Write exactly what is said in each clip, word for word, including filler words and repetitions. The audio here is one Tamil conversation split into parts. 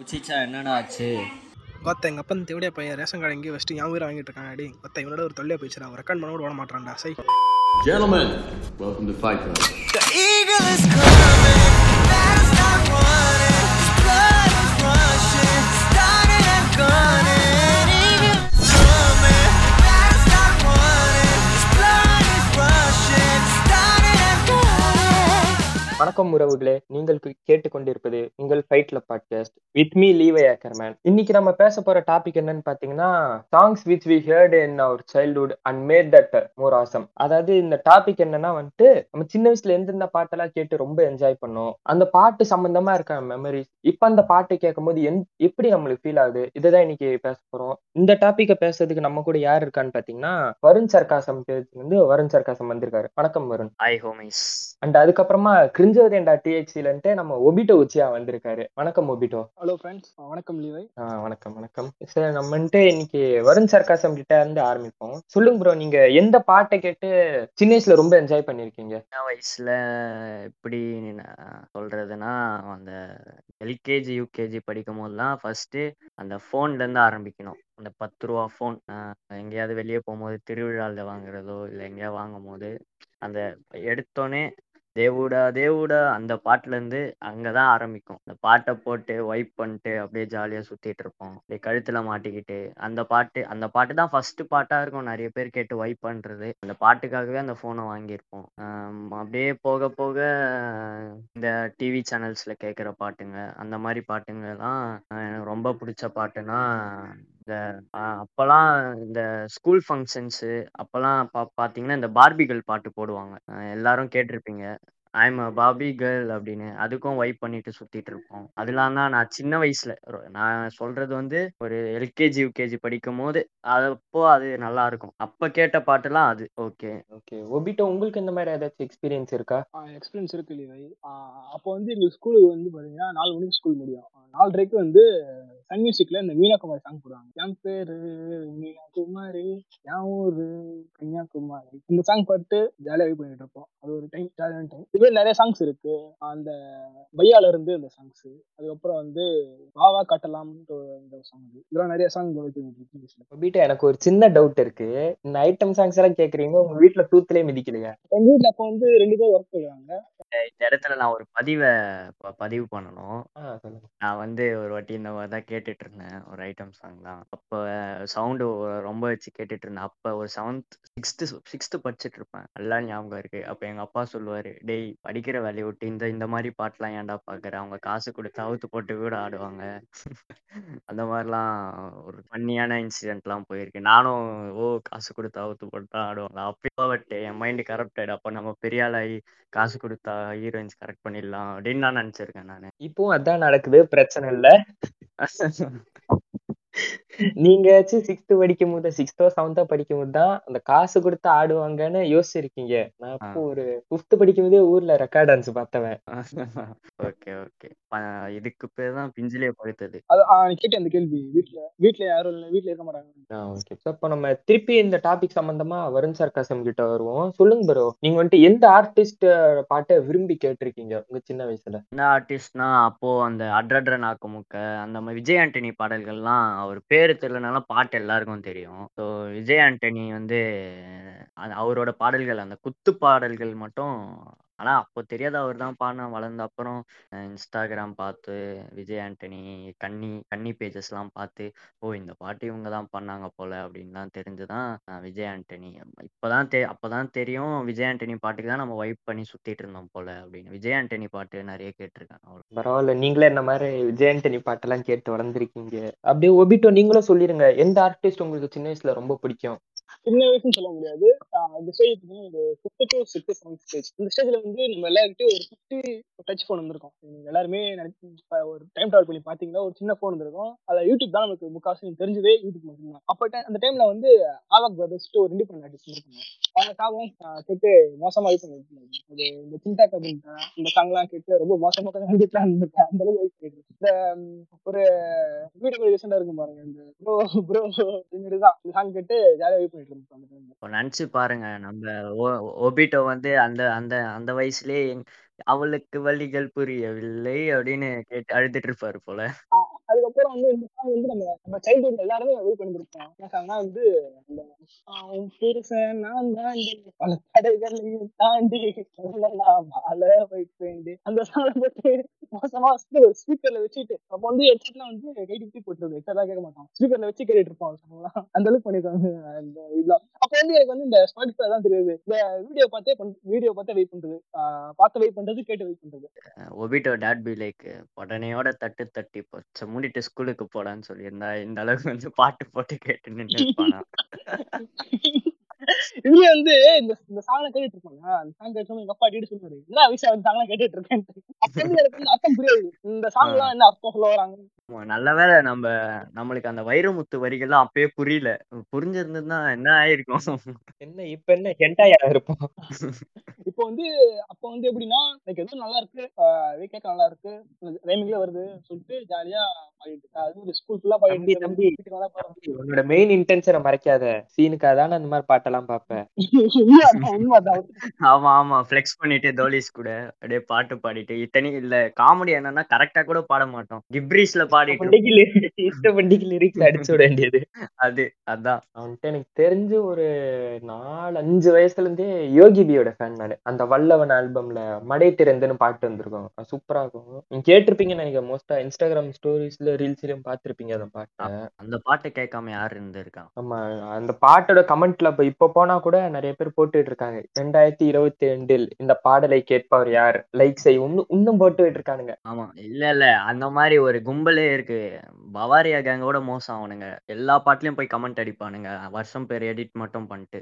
உச்சிச்சா என்னென்ன ஆச்சு? கொத்த எங்கள் அப்பன் தேவையா பையன் ரேஷன் கார்டு எங்கேயும் ஃபஸ்ட்டு என் உயிரை வாங்கிட்டு இருக்கான். அடி கொத்த இவனோட ஒரு தொல்லையை போயிடுச்சு. அவர் ரெக்கார்ட் பண்ண கூட ஓட மாட்டான்டா. சை Gentlemen, welcome to Fight Club. The eagle is coming, that is not running, blood is rushing, started and gunning, eagle is coming, that is not running, blood is rushing, started and gunning. வணக்கம் உறவுகளே, நீங்கள் கேட்டுக்கொண்டிருப்பது உங்கள் Fight Club podcast with me Levi Ackerman. இன்னைக்கு நம்ம பேச போற டாபிக் என்னன்னு பாத்தீங்கன்னா songs which we heard in our childhood and made that more awesome. அதாவது இந்த டாபிக் என்னன்னா வந்துட்டு நம்ம சின்ன வயசுல எந்தெந்த பாட்டெல்லாம் கேட்டு ரொம்ப என்ஜாய் பண்ணோம், அந்த பாட்டு சம்பந்தமா இருக்க மெமரிஸ், இப்ப அந்த பாட்டு கேட்கும் போது எப்படி நம்மளுக்கு ஃபீல் ஆகுது, இதுதான் இன்னைக்கு பேச போறோம். இந்த டாபிக்கை பேசுறதுக்கு நம்ம கூட யார் இருக்கான்னு பாத்தீங்கன்னா வருண் சர்க்காசம் பேஜ் வந்து வருண் சர்க்காசம் வந்திருக்காரு. வணக்கம் வருண். ஐ ஹோமேஸ். அண்ட் அதுக்கப்புறமா கிரிஞ்சவதேண்டா டிஎக்ஸ்லன்ட்டு நம்ம ஒபிட்டோ உச்சியா வந்திருக்காரு. வணக்கம் ஒபிட்டோ. Hello friends. வணக்கம் லீவை. வணக்கம் வணக்கம். சார் நம்மன்ட்டு இன்னைக்கு வருண் சர்க்காசம் கிட்ட இருந்து ஆரம்பிப்போம். சொல்லுங்க ப்ரோ, நீங்க எந்த பாட்டை கேட்டு சின்ன வயசுல ரொம்ப என்ஜாய் பண்ணிருக்கீங்க? சின்ன வயசுல எப்படி சொல்றதுன்னா, அந்த எல்கேஜி யூகேஜி படிக்கும் போதுலாம் ஃபர்ஸ்ட் அந்த போன்ல இருந்து ஆரம்பிக்கணும். அந்த பத்து ரூபா ஃபோன் எங்கேயாவது வெளியே போகும்போது திருவிழாவில் வாங்குறதோ இல்லை எங்கேயாவது வாங்கும் போது அந்த எடுத்தோன்னே தேவுடா தேவுடா அந்த பாட்டுலேருந்து அங்கே தான் ஆரம்பிக்கும். அந்த பாட்டை போட்டு வைப் பண்ணிட்டு அப்படியே ஜாலியாக சுற்றிட்டு இருப்போம். அப்படியே கழுத்தில் மாட்டிக்கிட்டு அந்த பாட்டு அந்த பாட்டு தான் ஃபஸ்ட்டு பாட்டாக இருக்கும். நிறைய பேர் கேட்டு வைப் பண்ணுறது அந்த பாட்டுக்காகவே அந்த ஃபோனை வாங்கியிருப்போம். அப்படியே போக போக இந்த டிவி சேனல்ஸில் கேட்குற பாட்டுங்க, அந்த மாதிரி பாட்டுங்கெல்லாம் எனக்கு ரொம்ப பிடிச்ச பாட்டுன்னா இந்த அப்போலாம் இந்த ஸ்கூல் ஃபங்க்ஷன்ஸு அப்போலாம் பா பார்த்தீங்கன்னா இந்த பார்பிகேர்ள் பாட்டு போடுவாங்க. எல்லாரும் கேட்டிருப்பீங்க, ஐம் அ பார்பி கேர்ள் அப்படின்னு. அதுக்கும் வைப் பண்ணிட்டு சுற்றிட்டு இருப்போம். அதெலாம் தான் நான் சின்ன வயசில். நான் சொல்கிறது வந்து ஒரு எல்கேஜி யூகேஜி படிக்கும் போது அப்போது அது நல்லாயிருக்கும். அப்போ கேட்ட பாட்டுலாம் அது. Okay okay. ஒபிட்டோ, உங்களுக்கு இந்த மாதிரி ஏதாச்சும் எக்ஸ்பீரியன்ஸ் இருக்கா? எக்ஸ்பீரியன்ஸ் இருக்கு இல்லை. அப்போ வந்து எங்களுக்கு ஸ்கூலுக்கு வந்து பார்த்தீங்கன்னா நாலு மணிக்கு ஸ்கூல் முடியும். நாலரைக்கு வந்து சன் மியூசிக்ல இந்த மீனா குமாரி சாங் போடுவாங்க. என் பேரு மீனா குமாரி, என் ஊரு கன்னியாகுமாரி. இந்த சாங் பாட்டு ஜாலியாக வெயிட் பண்ணிட்டு இருப்போம். அது ஒரு டைம், ஜாலியான டைம். இதுவே நிறைய சாங்ஸ் இருக்கு. அந்த பையால இருந்து அந்த சாங்ஸ், அதுக்கப்புறம் வந்து வாவா காட்டலாம்ன்ற அந்த சாங், இதெல்லாம் நிறைய சாங் வெயிட் பண்ணிட்டு இருக்கு. வீட்டை எனக்கு ஒரு சின்ன டவுட் இருக்கு. இந்த ஐட்டம் சாங்ஸ் எல்லாம் கேட்குறீங்க, உங்க வீட்டுல தூத்துலேயே மிதிக்கலையா? எங்க வீட்டுல அப்போ வந்து ரெண்டு பேரும் ஒர்க் போயிடுவாங்க. இந்த இடத்துல நான் ஒரு பதிவை பதிவு பண்ணணும். நான் வந்து ஒரு வாட்டி இந்த மாதிரி தான் கேட்டுட்டு இருந்தேன். ஒரு ஐட்டம் சாங் தான். அப்போ சவுண்டு ரொம்ப வச்சு கேட்டுட்டு இருந்தேன். அப்போ ஒரு செவன்த் சிக்ஸ்த்து சிக்ஸ்த்து படிச்சுட்டு இருப்பேன். நல்லா ஞாபகம் இருக்கு. அப்போ எங்கள் அப்பா சொல்லுவார், டேய் படிக்கிற வேலையை விட்டு இந்த இந்த மாதிரி பாட்டெலாம் ஏன்டா பார்க்குற, அவங்க காசு கொடுத்து அவுத்து போட்டு கூட ஆடுவாங்க. அந்த மாதிரிலாம் ஒரு ஃபன்னியான இன்சிடென்ட்லாம் போயிருக்கு. நானும் ஓ காசு கொடுத்து அவுத்து போட்டு தான் ஆடுவாங்க. அப்போ பட் என் மைண்டு கரப்டட். அப்போ நம்ம பெரிய ஆளாகி காசு கொடுத்தா ஹீரோயின்ஸ் கரெக்ட் பண்ணிடலாம் அப்படின்னு நான் நினச்சிருக்கேன். நான் இப்போ அதான் நடக்குது. பிரச்சனை இல்லை. நீங்க சிக்ஸ்த் படிக்கும் போது, சிக்ஸ்தோ செவன்த்தோ படிக்கும் போது தான் அந்த காசு கொடுத்து ஆடுவாங்கன்னு யோசிச்சிருக்கீங்க. நான் இப்போ ஒரு ஃபிஃப்த் படிக்கும் போதே ஊர்ல ரெக்கார்ட் டான்ஸ் பார்த்தவன். Okay okay. இதுக்கு பேர் தான் பிஞ்சிலே படுத்தது. கேட்டு அந்த கேள்வி வீட்டுல வீட்டுல யாரும் வீட்டுல இருக்க மாட்டாங்க. இப்போ நம்ம திருப்பி இந்த டாபிக் சம்பந்தமா வருண் சர்க்காசம் கிட்ட வருவோம். சொல்லுங்க ப்ரோ, நீங்க வந்துட்டு எந்த ஆர்டிஸ்ட் பாட்டை விரும்பி கேட்டிருக்கீங்க உங்க சின்ன வயசுல? என்ன ஆர்டிஸ்ட்னா அப்போ அந்த அட்ரட்ர நாக்குமுக்க அந்த மாதிரி விஜய் ஆண்டனி பாடல்கள்லாம் அவர் பேரு தெரியலனாலும் பாட்டு எல்லாருக்கும் தெரியும். ஸோ விஜய் ஆண்டனி வந்து அவரோட பாடல்கள், அந்த குத்து பாடல்கள் மட்டும், ஆனால் அப்போ தெரியாத அவர் தான் பாடின. வளர்ந்த அப்புறம் இன்ஸ்டாகிராம் பார்த்து விஜய் ஆண்டனி கன்னி கன்னி பேஜஸ்லாம் பார்த்து ஓ இந்த பாட்டு இவங்க தான் பண்ணாங்க போல் அப்படின்னு தான் தெரிஞ்சுதான் விஜய் ஆண்டனி இப்போ தான் தெ அப்போ தான் தெரியும் விஜய் ஆண்டனி பாட்டுக்கு தான் நம்ம வைப் பண்ணி சுற்றிட்டு இருந்தோம் போல் அப்படின்னு. விஜய் ஆண்டனி பாட்டு நிறைய கேட்டிருக்காங்க. அவ்வளோ பரவாயில்ல. நீங்களே இந்த மாதிரி விஜய் ஆண்டனி பாட்டெல்லாம் கேட்டு வளர்ந்துருக்கீங்க. அப்படியே ஒபிட்டோ, நீங்களும் சொல்லிடுங்க எந்த ஆர்டிஸ்ட் உங்களுக்கு சின்ன வயசில் ரொம்ப பிடிக்கும்? சின்ன வயசுன்னு சொல்ல முடியாது. இந்த ஸ்டேஜ் ஒரு fifty to sixty seven stage. இந்த ஸ்டேஜில் வந்து நம்ம எல்லாருக்கிட்டையும் ஒரு ஃபிஃப்டி டச் ஃபோன் வந்திருக்கும். எல்லாருமே ஒரு டைம் ட்ராவல் பண்ணி பார்த்தீங்கன்னா ஒரு சின்ன ஃபோன் வந்திருக்கும். அதில் யூடியூப் தான் நம்மளுக்கு முக்காசு தெரிஞ்சதே. யூடியூப் மட்டும்தான். அப்போ அந்த டைமில் வந்து ஆவாக் பிரதர்ஸ்ட்டு ஒரு இண்டிபெண்டன்ட் ஆர்டிஸ்ட் இருக்குங்க. அவங்க சாங்கும் கேட்டு மோசமாக யூஸ் பண்ணிட்டு அது இந்த சின்டாக் அப்படின்ற இந்த சாங்லாம் கேட்டு ரொம்ப மோசமாக கண்டிப்பாக இருந்திருக்கேன். அந்த அளவுக்கு யூஸ் பண்ணிட்டு இந்த ஒரு வீடியோ ரீசெண்டாக இருக்கும் பாருங்க, இந்த ப்ரோ ப்ரோ அப்படிங்கிறது தான் சாங் கேட்டு ஜாலியாக யூஸ் பண்ணிட்டு இருந்துச்சு. இப்போ நினச்சி பாருங்க, நம்ம ஒபிட்டோ வந்து அந்த அந்த அந்த வயசுலேயே அவளுக்கு வழிகள் புரியவில்லை அப்படின்னு கேட்டு அழுதுட்டு இருப்பாரு போல. எல்லாரும் வந்து இந்த சாங் வந்து நம்ம நம்ம சைல்ட்ஹுட் எல்லாருமே வெயிட் பண்ணிருப்போம். எனக்காகனா வந்து இந்த புருஷன் நான் தான் பல தடைகளையும் தாண்டி நான் வாழ வைப்பேன் அந்த சாங்கை போட்டு மோசமா ஸ்பீக்கர்ல வச்சுட்டு அப்ப வந்து ஹெட்செட்லாம் வந்து கேட்டு போட்டுருது. ஹெட்செட்லாம் கேட்க மாட்டோம், ஸ்பீக்கர்ல வச்சு கேட்டுட்டு இருப்போம். அந்த அளவுக்கு பண்ணிருக்காங்க. அப்ப வந்து எனக்கு வந்து இந்த ஸ்பாட்டிஃபை தான் தெரியுது. இந்த வீடியோ பார்த்தே வீடியோ பார்த்தே வெயிட் பண்றது, பார்த்து வெயிட் பண்றது, கேட்டு வெயிட் பண்றது. ஒபிட்டோ டாட் பி லைக் உடனேயோட தட்டு தட்டி போச்சு மூடிட்டு ஸ்கூலுக்கு போடான்னு சொல்லியிருந்தா இந்த அளவுக்கு வந்து பாட்டு போட்டு கேட்டு நின்றுப்பானா. இதுலயே வந்து இந்த இந்த சாங்கை கேட்டுட்டு இருப்பாங்க. அந்த சாங் கேட்டு எங்க அப்பா அடிட்டு சொல்லுவாரு, என்ன விஷயம் அந்த சாங்லாம் கேட்டுட்டு இருக்கேன். அப்படி அர்த்தம் புரியாது இந்த சாங்லாம் என்ன அர்த்தம் சொல்ல வராங்க. நல்ல வேலை நம்ம நம்மளுக்கு அந்த வைரமுத்து வரிகள்லாம் அப்பயே புரியல, புரிஞ்சிருந்ததுன்னா என்ன ஆயிருக்கும், என்ன இப்ப என்ன ஹெண்டாயா இருப்போம். இப்போ வந்து அப்ப வந்து எப்படின்னா எனக்கு எதுவும் நல்லா இருக்கு, கேட்க நல்லா இருக்கு, ரைமிங்ல வருது சொல்லிட்டு ஜாலியா பாடிட்டு அது ஒரு ஸ்கூல் ஃபுல்லா பாடிட்டு தம்பி உன்னோட மெயின் இன்டென்ஷனை மறைக்காத சீனுக்காக தானே அந்த மாதிரி பாட்டெல்லாம் பாப்பேன். ஆமா ஆமா ஃபிளெக்ஸ் பண்ணிட்டு தோலிஸ் கூட அப்படியே பாட்டு பாடிட்டு இத்தனை இல்ல காமெடி என்னன்னா கரெக்டா கூட பாட மாட்டோம். கிப்ரீஸ்ல தெரிஞ்சு ஒரு நாலு அஞ்சு வயசுல இருந்தே யோகி பியோட ஃபேன் நானு. அந்த வல்லவன் ஆல்பம்ல மடை திறந்துன்னு பாட்டு வந்திருக்கோம், சூப்பரா இருக்கும். நீங்க கேட்டிருப்பீங்கன்னு நினைக்கிறேன், மோஸ்டா இன்ஸ்டாகிராம் ஸ்டோரிஸ்ல ரீல்ஸ்லயும் பாத்திருப்பீங்க அந்த பாட்டை. அந்த பாட்டை கேட்காம யாரு இருந்திருக்கா? ஆமா, அந்த பாட்டோட கமெண்ட்ல இப்ப போனா கூட நிறைய பேர் போட்டுட்டு இருக்காங்க. ரெண்டாயிரத்தி இருபத்தி ரெண்டில் இந்த பாடலை கேட்பவர் யார் லைக் செய்வோம்னு இன்னும் போட்டுட்டு இருக்கானுங்க. ஆமா இல்ல இல்ல அந்த மாதிரி ஒரு கும்பலே இருக்கு. பவாரியா கேங்கோட மோசம் அவனுங்க, எல்லா பாட்டுலயும் போய் கமெண்ட் அடிப்பானுங்க. வருஷம் பேர் எடிட் மட்டும் பண்ணிட்டு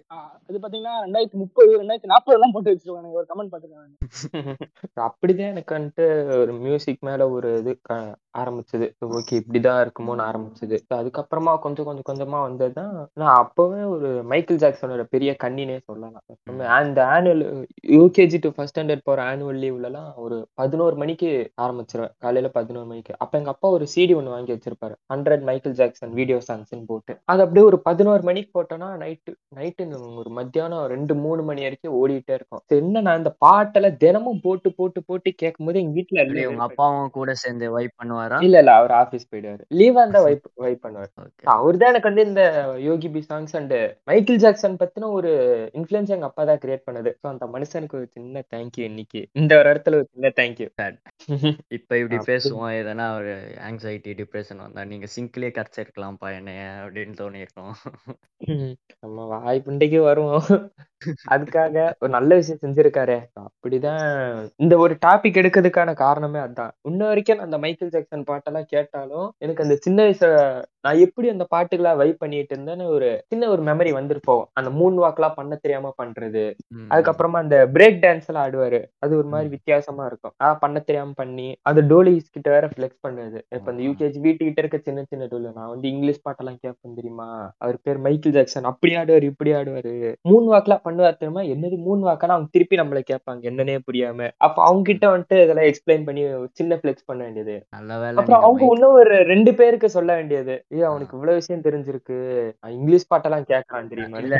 அது பாத்தீங்கன்னா ரெண்டாயிரத்தி முப்பது ரெண்டாயிரத்தி நாற்பது எல்லாம் போட்டு வச்சிருக்கானுங்க. ஒரு கமெண்ட் பாத்துருக்காங்க. அப்படிதான் எனக்கு வந்துட்டு ஒரு மியூசிக் மேல ஒரு இது ஆரம்பிச்சது. ஓகே இப்படிதான் இருக்குமோன்னு ஆரம்பிச்சது. அதுக்கப்புறமா கொஞ்சம் கொஞ்சம் கொஞ்சமா வந்ததுதான் நான் அப்பவே ஒரு மைக்கேல் ஜாக்சனோட பெரிய கண்ணினே சொல்லலாம். அந்த annual UKG to first standard போற ஆனுவல் லீவ்ல எல்லாம் ஒரு பதினோரு மணிக்கு ஆரம்பிச்சிருவேன், காலையில பதினோரு மணிக்கு. அப்ப எங்க அப்பா ஒரு சிடி ஒன்று வாங்கி வச்சிருப்பாரு, ஹண்ட்ரட் மைக்கேல் ஜாக்சன் வீடியோ சாங்ஸ்ன்னு போட்டு. அது அப்படியே ஒரு பதினோரு மணிக்கு போட்டோம்னா நைட்டு நைட்டுன்னு ஒரு மத்தியானம் ரெண்டு மூணு மணி வரைக்கும் ஓடிட்டே இருக்கும். என்ன நான் இந்த பாட்டெல்லாம் தினமும் போட்டு போட்டு போட்டு கேட்கும் போது எங்க வீட்டுல இல்லையே உங்க அப்பாவும் கூட சேர்ந்து வைப் பண்ணுவாரா? இல்ல இல்ல அவர் ஆபீஸ் போயிடுவாரு, லீவா இருந்தா வைப் வைப் பண்ணுவாரு. அவர் தான் எனக்கு வந்து இந்த Yogi B songs and Michael Jackson பத்தின ஒரு இன்ஃப்ளூயன்ஸ் எங்க அப்பா தான் கிரியேட் பண்ணது. சோ அந்த மனுஷனுக்கு ஒரு சின்ன தேங்க்யூ இன்னைக்கு இந்த ஒரு இடத்துல ஒரு சின்ன தேங்க்யூ. இப்ப இப்படி பேசுவோம் எதனா ஒரு ஆங்ஸைட்டி டிப்ரெஷன் வந்தா நீங்க சிங்க்லயே கரைச்சிருக்கலாம்ப்பா என்ன அப்படின்னு தோணி இருக்கோம். நம்ம வாய்ப்புண்டைக்கு வருவோம். அதுக்காக ஒரு நல்ல விஷயம் செஞ்சிருக்காரு. அப்படிதான் இந்த ஒரு டாபிக் எடுக்கிறதுக்கான காரணமே அதுதான். இன்ன வரைக்கும் அந்த மைக்கேல் ஜாக்சன் பாட்டெல்லாம் கேட்டாலும் எனக்கு அந்த சின்ன வயசு நான் எப்படி அந்த பாட்டுகளா வைப் பண்ணிட்டு இருந்தேன்னு ஒரு சின்ன ஒரு மெமரி வந்திருப்போம். அந்த மூன் வாக்கெல்லாம் பண்ண தெரியாம பண்றது, அதுக்கப்புறமா அந்த பிரேக் டான்ஸ் எல்லாம் ஆடுவாரு, அது ஒரு மாதிரி வித்தியாசமா இருக்கும். ஆஹ் பண்ண தெரியாம பண்ணி அது டோலிஸ் கிட்ட வேற ஃபிளெக்ஸ் பண்றது. இப்ப அந்த யூகேஜி வீட்டு கிட்ட இருக்க சின்ன சின்ன டோலி நான் வந்து இங்கிலீஷ் பாட்டெல்லாம் கேட்பேன் தெரியுமா, அவர் பேர் மைக்கேல் ஜாக்சன், அப்படி ஆடுவாரு இப்படி ஆடுவாரு, மூன் வாக்கெல்லாம் பண்ணுவார் தெரியுமா. என்னது மூன் வாக்கானா அவங்க திருப்பி நம்மள கேட்பாங்க என்னன்னே புரியாம. அப்ப அவங்க கிட்ட வந்துட்டு இதெல்லாம் எக்ஸ்பிளைன் பண்ணி சின்ன ஃபிளெக்ஸ் பண்ண வேண்டியது. அப்புறம் அவங்க இன்னும் ஒரு ரெண்டு பேருக்கு சொல்ல வேண்டியது, ஏய் அவனுக்கு இவ்வளவு விஷயம் தெரிஞ்சிருக்கு, இங்கிலீஷ் பாட்டெல்லாம் கேட்கறான் தெரியுமா. இல்ல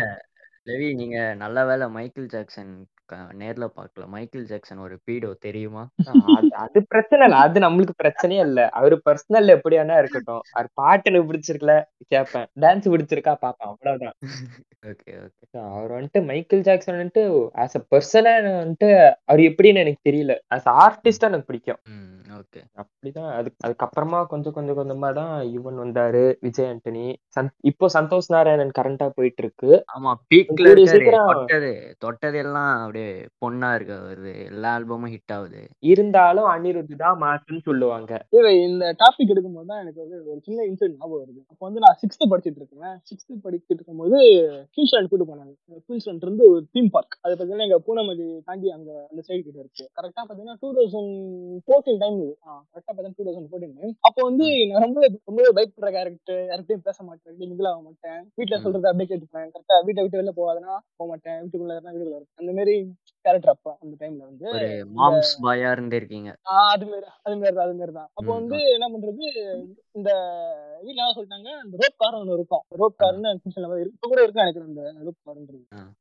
லெவி நீங்க நல்ல வேலை மைக்கேல் ஜாக்சன் நேர்ல பாக்கல. மைக்கேல் ஜாக்சன் ஒரு பீடோ தெரியுமா? அது பிரச்சனை இல்ல, அது நம்மளுக்கு பிரச்சனையே இல்ல. அவரு பர்சனல்ல எப்படியானா இருக்கட்டும். அவர் பாட்டு பிடிச்சிருக்கல கேப்பேன், டான்ஸ் பிடிச்சிருக்கா பாப்பேன், அவ்வளவுதான். Okay okay. அவர் வந்துட்டு மைக்கேல் ஜாக்சன் வந்துட்டு ஆஸ் அ பர்சனா வந்துட்டு அவர் எப்படின்னு எனக்கு தெரியல, ஆஸ் ஆர்டிஸ்டா எனக்கு பிடிக்கும். ஓகே அப்படிதான். அது அதுக்கப்புறமா கொஞ்சம் கொஞ்சம் கொஞ்சமா தான் யுவன் வந்தாரு, விஜய் ஆண்டனி, இப்போ சந்தோஷ் நாராயணன் கரண்டா போயிட்டு இருக்கு. ஆமா பீக்ல தொட்டது தொட்டது எல்லாம் அப்படியே பொண்ணா இருக்க வருது, எல்லா ஆல்பமும் ஹிட் ஆகுது. இருந்தாலும் அனிருத் தான் மாற்றுன்னு சொல்லுவாங்க. இந்த டாபிக் எடுக்கும்போது தான் எனக்கு வந்து ஒரு சின்ன இன்சிடென்ட் ஞாபகம் வருது. அப்போ வந்து நான் சிக்ஸ்த் படிச்சுட்டு இருக்கேன். சிக்ஸ்த் படிச்சுட்டு இருக்கும்போது குயின்ஸ்லாண்ட் கூட்டு போனாங்க. குயின்ஸ்லாண்ட் இருந்து ஒரு தீம் பார்க், அது பார்த்தீங்கன்னா எங்க பூனமதி தாண்டி அங்க அந்த சைடு கிட்ட இருக்கு. கரெக்டா பாத்தீங்கன்னா டூ தௌசண்ட் ஃபோர்டீன் டைம் அப்போ வந்து நான் ரொம்ப ரொம்ப பயப்படுற கேரக்டர், யார்கிட்டையும் பேச மாட்டேன், மிங்கில் ஆக மாட்டேன், வீட்டுல சொல்றது அப்படியே கேட்டுப்பேன். கரெக்டா வீட்டை விட்டு வெளில போகாதுன்னா போக மாட்டேன், வீட்டுக்குள்ள வீட்டுக்குள்ள அந்த மாதிரி கேரக்டர் அப்ப அந்த டைம்ல வந்து மாம்ஸ் பாயா இருந்திருக்கீங்க. அது மாதிரி அது மாதிரி தான் அது மாதிரி தான் அப்போ வந்து என்ன பண்றது இந்த வீட்டுல சொல்லிட்டாங்க அந்த ரோப் கார் ஒன்று இருக்கும். ரோப் கார்னு இப்போ கூட இருக்கும் எனக்கு அந்த ரோப் கார்ன்றது.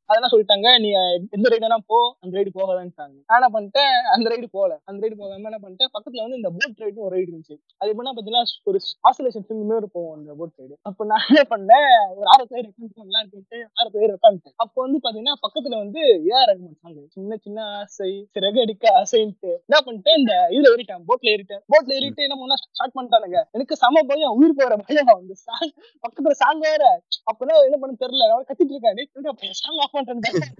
அதெல்லாம் சொல்லிட்டாங்க நீ எந்த ரைடு வேணா போ, அந்த ரைடு போகாதான்னுட்டாங்க. ஆனா பண்ணிட்டேன் அந்த ரைடு போகல. அந்த ரைடு போகாம என்ன பண்ணிட்டேன் பக்கத்துல வந்து இந்த போட் ரைடுன்னு ஒரு ரைடு இருந்துச்சு. அது எப்படின்னா பார்த்தீங்கன்னா ஒரு ஆசோலேஷன் ஃபிலிமே இருக்கும் அந்த போட் ரைடு. அப்போ நான் என்ன பண்ணேன் ஒரு ஆறு பேர் நல்லா இருக்குன்ட்டு ஆறு பேர் உட்காந்துட்டேன். அப்போ வந்து பாத்தீங்கன்னா பக்கத்துல வந்து ஏஆர் ரகுமான் சாங் சின்ன சின்ன ஆசை சிறகு அடிக்க ஆசைன்ட்டு என்ன பண்ணிட்டேன் இந்த இதுல ஏறிட்டேன் போட்ல ஏறிட்டேன் போட்ல ஏறிட்டு என்ன பண்ணா ஸ்டார்ட் பண்ணிட்டானுங்க. எனக்கு சம பயம், உயிர் போற பயம். அந்த சாங் பக்கத்துல சாங் வேற. அப்பதான் என்ன பண்ண தெரியல, அவன் கத்திட்டு இருக்கான் சாங் ஆஃப் பண்ணிட்டேன்.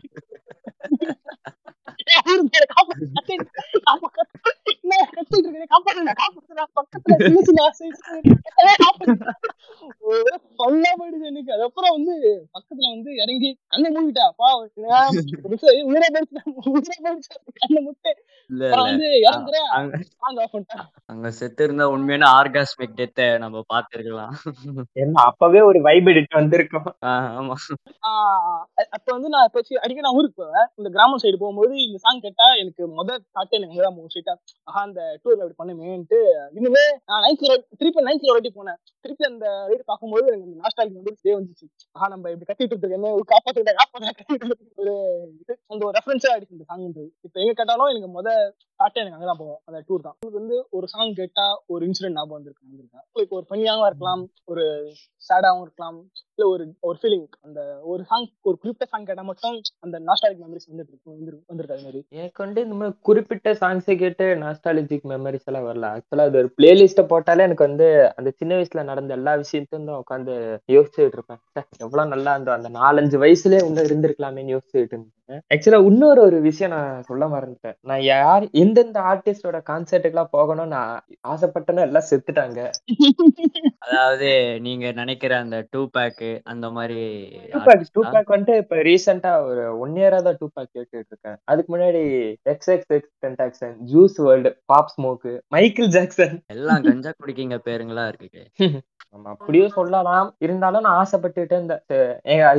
அதுக்கப்புறம் வந்து பக்கத்துல வந்து இறங்கி கண்ணை மூடிட்டா உயிரை முட்டை வந்து அங்க செத்து இருந்தா உண்மையான ஆர்காஸ்மிக் டெத்தை நம்ம பாத்துருக்கலாம். அப்பவே ஒரு வைப் எடுத்து வந்திருக்கோம். அப்ப வந்து நான் அடிக்கடி நான் ஊருக்கு போவேன். இந்த கிராம சைடு போகும்போது இந்த சாங் கேட்டா எனக்கு முதல் தாட்டே எனக்கு தான் மோசிட்டா. ஆஹா அந்த டூர்ல அப்படி பண்ணுமேன்ட்டு இன்னுமே நான் நைன்த்ல திருப்பி நைன்த்ல ஓட்டி போனேன். திருப்பி அந்த ரைடு பார்க்கும்போது எனக்கு இந்த நாஸ்டால்ஜியா வந்து வந்துச்சு. ஆஹா நம்ம இப்படி கட்டிட்டு இருக்கோமே ஒரு காப்பாத்திட்ட காப்பாத்திட்ட ஒரு அந்த ஒரு ரெஃபரன்ஸா ஆயிடுச்சு இந்த சாங்ன்றது. இப்போ எங்க கேட்டாலும் எனக்கு முதல் தாட்டே எனக்கு அங்கதான் போவோம். அந்த டூர் தான் வந்து ஒரு சாங் கேட்டா ஒரு இன்சிடென்ட் ஞாபகம் வந்திருக்கு வந்திருக்கேன். இப்போ ஒரு ஃபன்னியாகவும் இருக்கலாம், ஒரு சேடாகவும் இருக்கலாம், இல்ல ஒரு ஒரு ஃபீலிங். அந்த ஒரு சாங் ஒரு குறிப்பிட்ட சாங் கேட்டா மட்டும் அந்த நாஸ்டால்ஜிக் மெமரிஸ் வந்துட்டு குறிப்பிட்ட சாங்ஸ் கேட்டு நாஸ்டாலஜிக் மெமரிஸ் எல்லாம் வரல. ஆக்சுவலா அது ஒரு பிளேலிஸ்ட போட்டாலே எனக்கு வந்து அந்த சின்ன வயசுல நடந்த எல்லா விஷயத்தையும் தான் உட்காந்து யோசிச்சுட்டு இருப்பேன். எவ்வளவு நல்லா இருந்தோம் அந்த நாலஞ்சு வயசுலயே உள்ள இருந்திருக்கலாமே யோசிச்சுட்டு இருந்தேன். ஆக்சுவலா இன்னொரு ஒரு விஷயம் நான் சொல்ல மறந்துட்டேன். நான் யார் எந்தெந்த ஆர்டிஸ்டோட கான்சர்ட்டுக்கு எல்லாம் போகணும்னு ஆசைப்பட்டேன்னு எல்லாம் செத்துட்டாங்க. அதாவது நீங்க நினைக்கிற அந்த டூபாக் அந்த மாதிரி டூபாக் வந்து இப்ப ரீசெண்டா ஒரு ஒன் இயரா தான் டூபாக் கேட்டுட்டு இருக்கேன். அதுக்கு முன்னாடி X X X டென்டாக்சன், Juice world, Pop Smoke, Michael Jackson எல்லாம் கஞ்சா குடிக்கிங்க பேருங்களா இருக்கு. நம்ம அப்படியே சொல்லலாம். இருந்தாலும் நான் ஆசைப்பட்டுட்டு இந்த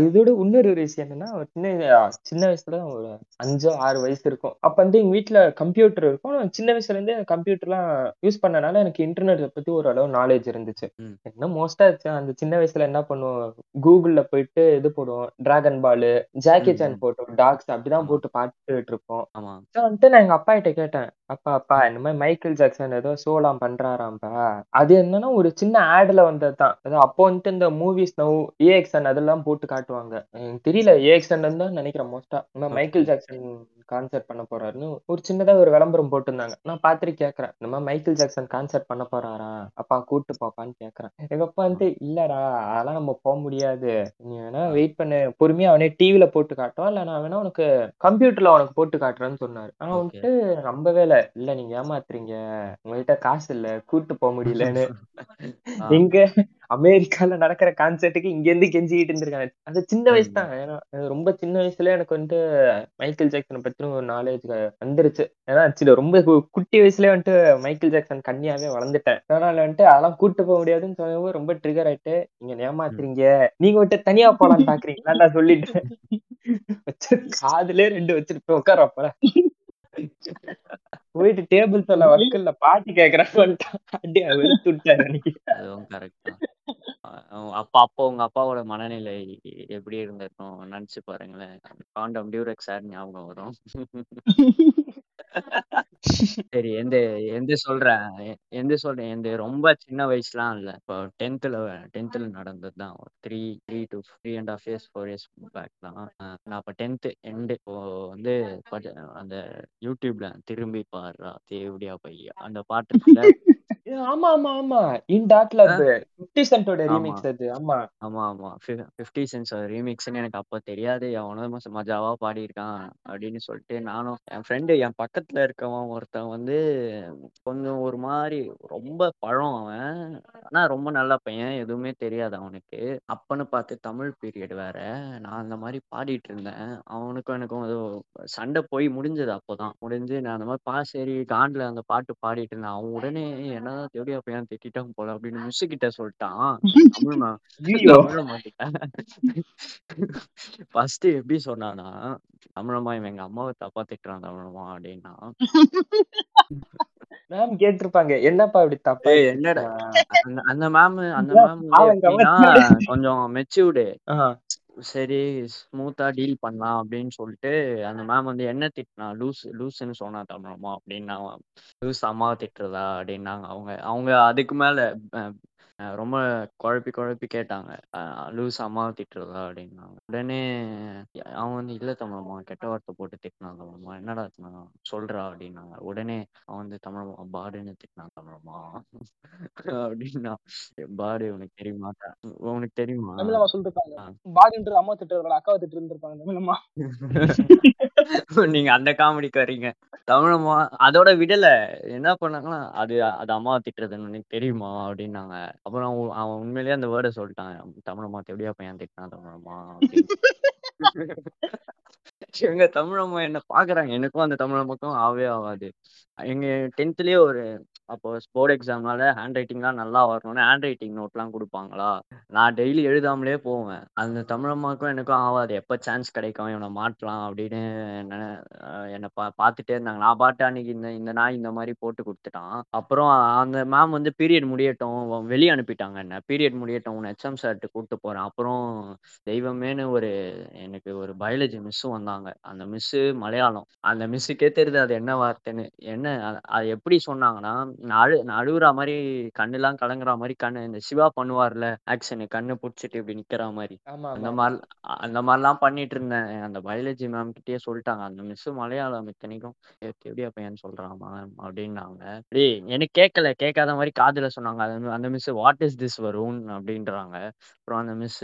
இதோட இன்னொரு விஷயம் என்னன்னா சின்ன சின்ன வயசுல ஒரு அஞ்சோ ஆறு வயசு இருக்கும். அப்ப வந்து எங்க வீட்டுல கம்ப்யூட்டர் இருக்கும். சின்ன வயசுல இருந்து கம்ப்யூட்டர் எல்லாம் யூஸ் பண்ணனால எனக்கு இன்டர்நெட்டை பத்தி ஓரளவு நாலேஜ் இருந்துச்சு. என்ன மோஸ்டா அந்த சின்ன வயசுல என்ன பண்ணுவோம், கூகுள்ல போயிட்டு இது போடுவோம், டிராகன் பால், ஜாக்கி சான் போட்டோம், டாக்ஸ் அப்படிதான் போட்டு பார்த்துட்டு இருப்போம். வந்துட்டு நான் எங்க அப்பா கிட்ட கேட்டேன், அப்பா அப்பா இந்த மாதிரி மைக்கேல் ஜாக்சன் ஏதோ சோலாம் பண்றாராம்பா. அது என்னன்னா ஒரு சின்ன ஆட்ல வந்ததுதான். அப்போ வந்துட்டு இந்த மூவிஸ் நவ் ஏஎக்ஸ்என் அதெல்லாம் போட்டு காட்டுவாங்க. எனக்கு தெரியல ஏஎக்ஸ்என் தான் நினைக்கிறேன் மோஸ்டா இந்த மைக்கேல் ஜாக்சன் கான்சர்ட் பண்ண போறாருன்னு ஒரு சின்னதா ஒரு விளம்பரம் போட்டிருந்தாங்க. நான் பாத்துட்டு கேட்கறேன், இந்த மாதிரி மைக்கேல் ஜாக்சன் கான்சர்ட் பண்ண போறாரா அப்பா கூட்டு பாப்பான்னு கேட்கறேன். எங்க அப்பா வந்துட்டு இல்லடா அதெல்லாம் நம்ம போக முடியாது, நீ வேணா வெயிட் பண்ணு, பொறுமையா அவனே டிவில போட்டு காட்டுவான், இல்ல நான் வேணா உனக்கு கம்ப்யூட்டர்ல உனக்கு போட்டு காட்டுறேன்னு சொன்னாரு. ஆனா வந்துட்டு ரொம்பவே இல்ல நீங்க ஏமாத்துறீங்க, உங்ககிட்ட காசு இல்ல, கூட்டு போக முடியலன்னு. நீங்க அமெரிக்கால நடக்கிற கான்சர்ட்டுக்கு இங்க இருந்து கெஞ்சிக்கிட்டு இருந்திருக்காங்க. அது சின்ன வயசு தான், ரொம்ப சின்ன வயசுல எனக்கு வந்து மைக்கேல் ஜாக்சன் பத்தின ஒரு நாலேஜ் வந்துருச்சு. ஏன்னா ரொம்ப குட்டி வயசுல வந்துட்டு மைக்கேல் ஜாக்சன் கன்னியாவே வளர்ந்துட்டேன். அதனால வந்துட்டு அதெல்லாம் கூட்டு போக முடியாதுன்னு சொன்னது ரொம்ப ட்ரிகர் ஆயிட்டு நீங்க ஏமாத்துறீங்க, நீங்க வந்துட்டு தனியா போலான்னு பாக்குறீங்களா நான் சொல்லிட்டேன். காதுல ரெண்டு வச்சிருப்பேன் உட்காரப்ப போயிட்டு டேபிள் சொல்ல வர்க்கல்ல பாட்டு கேக்குறாங்க. அப்பா அப்போ உங்க அப்பாவோட மனநிலை எப்படி இருந்திருக்கும் நினைச்சு பாருங்களேன். காண்டம் டியூரெக்ஸ் சார் ஞாபகம் வரும். சரி எந்த எந்த சொல்றேன் எந்த சொல்றேன் எந்த ரொம்ப சின்ன வயசுலாம் இல்ல, இப்போ டென்த்ல டென்த்ல நடந்ததுதான். ஒரு three three to three and half years four years back தான். நான் இப்போ டென்த் எண்டு இப்போ வந்து அந்த யூடியூப்ல திரும்பி பாடுறா தேவடியா பையா அந்த பாட்டுல ஆமா ஆமா ஆமா இன்டாட்ல அது ஐம்பது சென்ட்டோட ரீமிக்ஸ் அது. ஆமா ஆமா ஆமா ஐம்பது சென்ட்ஸோட ரீமிக்ஸ்னு எனக்கு அப்ப தெரியாது. அவனோட மஜாவா பாடி இருக்கான் அப்படின்னு சொல்லிட்டு நானும் என் ஃப்ரெண்டு என் பக்கத்துல இருக்கவன் ஒருத்தன் வந்து கொஞ்சம் ஒரு மாதிரி ரொம்ப பழம் அவன், ஆனா ரொம்ப நல்ல பையன், எதுவுமே தெரியாது அவனுக்கு. அப்பன்னு பார்த்து தமிழ் பீரியட் வேற, நான் அந்த மாதிரி பாடிட்டு இருந்தேன். அவனுக்கும் எனக்கும் ஏதோ சண்டை போய் முடிஞ்சது. அப்போதான் முடிஞ்சு நான் அந்த மாதிரி பா சரி காண்டில் அந்த பாட்டு பாடிட்டு இருந்தேன். அவன் உடனே என்னதான் தேடியா பையன் திட்டான் போல அப்படின்னு மிஸ்ஸு கிட்ட சொல்லிட்டான். ஃபர்ஸ்ட் எப்படி சொன்னானா, தமிழமா இவன் எங்க அம்மாவை தப்பா திட்டுறான் தமிழமா அப்படின்னா மேம் கேட்டிருப்பாங்க என்னப்பா இப்படி தப்பா என்னடா அந்த மேம் அந்த மேம் கொஞ்சம் மெச்சூர்டு சரி ஸ்மூத்தா டீல் பண்ணலாம் அப்படின்னு சொல்லிட்டு அந்த மேம் வந்து என்ன திட்டினா லூஸ் லூஸ்ன்னு சொன்னா தமிழமா அப்படின்னா லூஸ் அம்மாவை திட்டுறதா அப்படின்னாங்க. அவங்க அவங்க அதுக்கு மேல ரொம்ப குழப்பி குழப்பி கேட்டாங்க லூஸ் அம்மாவை திட்டுறதா அப்படின்னாங்க. உடனே அவன் வந்து இல்லை தமிழம்மா கெட்ட வார்த்தை போட்டு திட்டினான் தமிழம்மா என்னடா திட்டினான் சொல்றா அப்படின்னாங்க. உடனே அவன் வந்து தமிழம்மா பாடுன்னு திட்டினான் தமிழம்மா அப்படின்னா பாடு உனக்கு தெரியுமா உனக்கு தெரியுமா பாடுன்றது அம்மா திட்டுறவங்களா அக்காவை திட்டு இருந்திருப்பாங்க தமிழம்மா. நீங்க அந்த காமெடிக்கு வரீங்க தமிழம்மா அதோட விடல என்ன பண்ணாங்கன்னா அது அது அம்மாவை திட்டுறதுன்னு உனக்கு தெரியுமா அப்படின்னாங்க. அப்புறம் அவன் உண்மையிலேயே அந்த வேர்டை சொல்லிட்டான் தமிழம்மா எப்படியா பையன் திட்டினான் தமிழம்மா. எங்க தமிழம்மா என்ன பாக்குறாங்க எனக்கும் அந்த தமிழம்மாக்கும் ஆவே ஆகாது. எங்க டென்த்லயே ஒரு அப்போ ஸ்போர்ட் எக்ஸாம்னால ஹேண்ட் ரைட்டிங்லாம் நல்லா வரணும்னு ஹேண்ட் ரைட்டிங் நோட்லாம் கொடுப்பாங்களா, நான் டெய்லி எழுதாமலே போவேன். அந்த தமிழம்மாக்கும் எனக்கும் ஆகாது எப்போ சான்ஸ் கிடைக்கும் இவனை மாட்டலாம் அப்படின்னு என்ன என்னை பா பார்த்துட்டே இருந்தாங்க. நான் பாட்டு அன்னைக்கு இந்த இந்த நாய் இந்த மாதிரி போட்டு கொடுத்துட்டான். அப்புறம் அந்த மேம் வந்து பீரியட் முடியட்டும் வெளியே அனுப்பிட்டாங்க என்ன பீரியட் முடியட்டும் உன்னை எச்எம் சார்ட்டு கூப்பிட்டு போகிறேன். அப்புறம் தெய்வமேன்னு ஒரு எனக்கு ஒரு பயாலஜி மிஸ்ஸும் வந்தாங்க. அந்த மிஸ்ஸு மலையாளம், அந்த மிஸ்ஸுக்கே தெரியுது அது என்ன வார்த்தைன்னு. என்ன அது எப்படி சொன்னாங்கன்னா அழு அழுகுற மாதிரி கண்ணுலாம் கலங்குற மாதிரி கண்ணு இந்த சிவா பண்ணுவார்ல ஆக்ஷனு கண்ணு பிடிச்சிட்டு இப்படி நிக்கிற மாதிரி அந்த மாதிரி அந்த மாதிரிலாம் பண்ணிட்டு இருந்தேன். அந்த பயாலஜி மேம் கிட்டயே சொல்லிட்டாங்க அந்த மிஸ் மலையாளம் இத்தனைக்கும் எப்படியா பையன் சொல்றான் மேம் அப்படின்னாங்க. டேய் எனக்கு கேட்கல கேட்காத மாதிரி காதுல சொன்னாங்க. அது அந்த miss what is this Varun அப்படின்றாங்க. அப்புறம் அந்த மிஸ்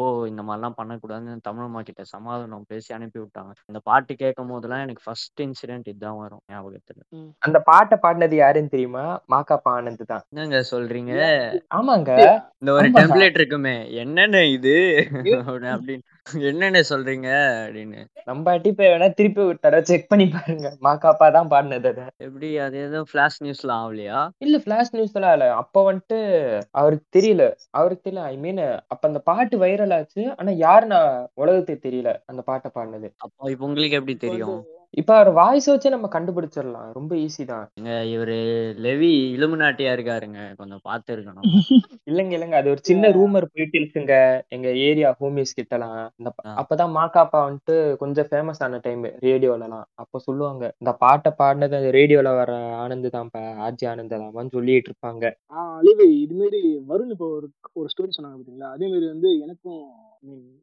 போ இந்த மாதிரிலாம் பண்ணக்கூடாதுன்னு தமிழம்மா கிட்ட சமாதானம் பேசி அனுப்பி விட்டாங்க. அந்த பாட்டு கேட்கும் போதெல்லாம் எனக்கு ஃபர்ஸ்ட் இன்சிடென்ட் இதுதான் வரும் ஞாபகத்துல. அந்த பாட்டை பாடினது யாருன்னு தெரியுமா? மாகாப்பா ஆனந்த் தான். என்னங்க சொல்றீங்க? ஆமாங்க இந்த ஒரு டெம்ப்ளேட் இருக்குமே என்னென்ன இது அப்படின்னு என்னென்ன சொல்றீங்க அப்படின்னு நம்ம டிப்பே வேணா திருப்பி ஒரு தடவை செக் பண்ணி பாருங்க. மாகாப்பா தான் பாடினது. அது எப்படி அது ஏதோ ஃபிளாஷ் நியூஸ்லாம் ஆகலையா? இல்ல ஃபிளாஷ் நியூஸ் எல்லாம் இல்ல. அப்ப வந்துட்டு அவருக்கு தெரியல அவருக்கு தெரியல ஐ மீன் அப்ப அந்த பாட்டு வைரல் ஆச்சு. ஆனா யாரு நான் உலகத்துக்கு தெரியல அந்த பாட்டை பாடினது. அப்போ இப்ப உங்களுக்கு எப்படி தெரியும்? இப்ப அவர் வாய்ஸ் வச்சு நம்ம கண்டுபிடிச்சிடலாம். ரொம்ப ஈஸி தான். இவரு லெவி இலுமினாட்டியா இருக்காருங்க, கொஞ்சம் பார்த்து இருக்கணும். இல்லங்க இல்லங்க அது ஒரு சின்ன ரூமர் போயிட்டு இருக்குங்க எங்க ஏரியா ஹோமிஸ் கிட்டலாம். அப்பதான் மாகாப்பா வந்துட்டு கொஞ்சம் ஃபேமஸ் ஆன டைம் ரேடியோலாம். அப்ப சொல்லுவாங்க இந்த பாட்டை பாடினது அந்த ரேடியோல வர ஆனந்த் தான்ப்பா ஆர்ஜி ஆனந்தாமான்னு சொல்லிட்டு இருப்பாங்க. ஆஹ் அழிவை இது மாதிரி வருண் இப்போ ஒரு ஒரு ஸ்டோரி சொன்னாங்க பாத்தீங்களா, அதே மாதிரி வந்து எனக்கும்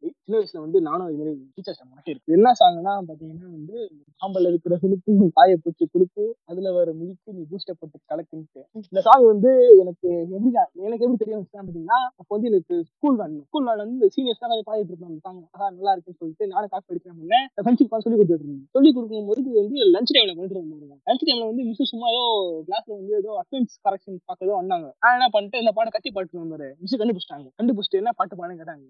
சின்ன வயசுல வந்து நானும் இது மாதிரி டீச்சர்ஸ் இருக்கு. என்ன சாங்னா பாத்தீங்கன்னா வந்து ஆம்பல இருக்கிற குளிக்கு காய பூச்சி குளித்து அதுல வர முழுக்கு நீ பூஸ்டப்பட்டு கலக்குன்னு இந்த சாங் வந்து எனக்கு எப்படி எனக்கு எப்படி தெரியும் பார்த்தீங்கன்னா அப்போ வந்து எனக்கு ஸ்கூல் வேன் ஸ்கூல் வேன் வந்து சீனியர்ஸா அதை பாடிட்டு இருப்பேன் அந்த சாங் அதான் நல்லா இருக்குன்னு சொல்லிட்டு நானும் காப்பி அடிக்கிறேன் ஃப்ரெண்ட்ஷிப்பா சொல்லி கொடுத்துட்டு இருந்தேன். சொல்லி கொடுக்கும் போது வந்து லஞ்ச் டைம்ல பண்ணிட்டு இருந்தாங்க. லஞ்ச் டைம்ல வந்து மிஸ் சும்மா ஏதோ கிளாஸ்ல வந்து ஏதோ அட்டெண்டன்ஸ் கரெக்ஷன் பார்க்கதோ வந்தாங்க. நான் என்ன பண்ணிட்டு இந்த பாட்டை கட்டி பாட்டு வந்தாரு மிஸ் கண்டுபிடிச்சிட்டாங்க. கண்டுபிடிச்சிட்டு என்ன பாட்டு பாடுன்னு கேட்டாங்க.